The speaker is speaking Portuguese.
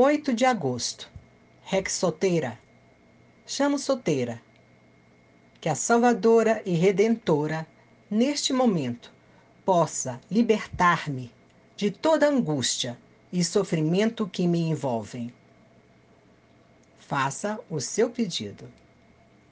8 de agosto. Rex Soteira. Chamo Soteira, que a Salvadora e Redentora, neste momento, possa libertar-me de toda angústia e sofrimento que me envolvem. Faça o seu pedido.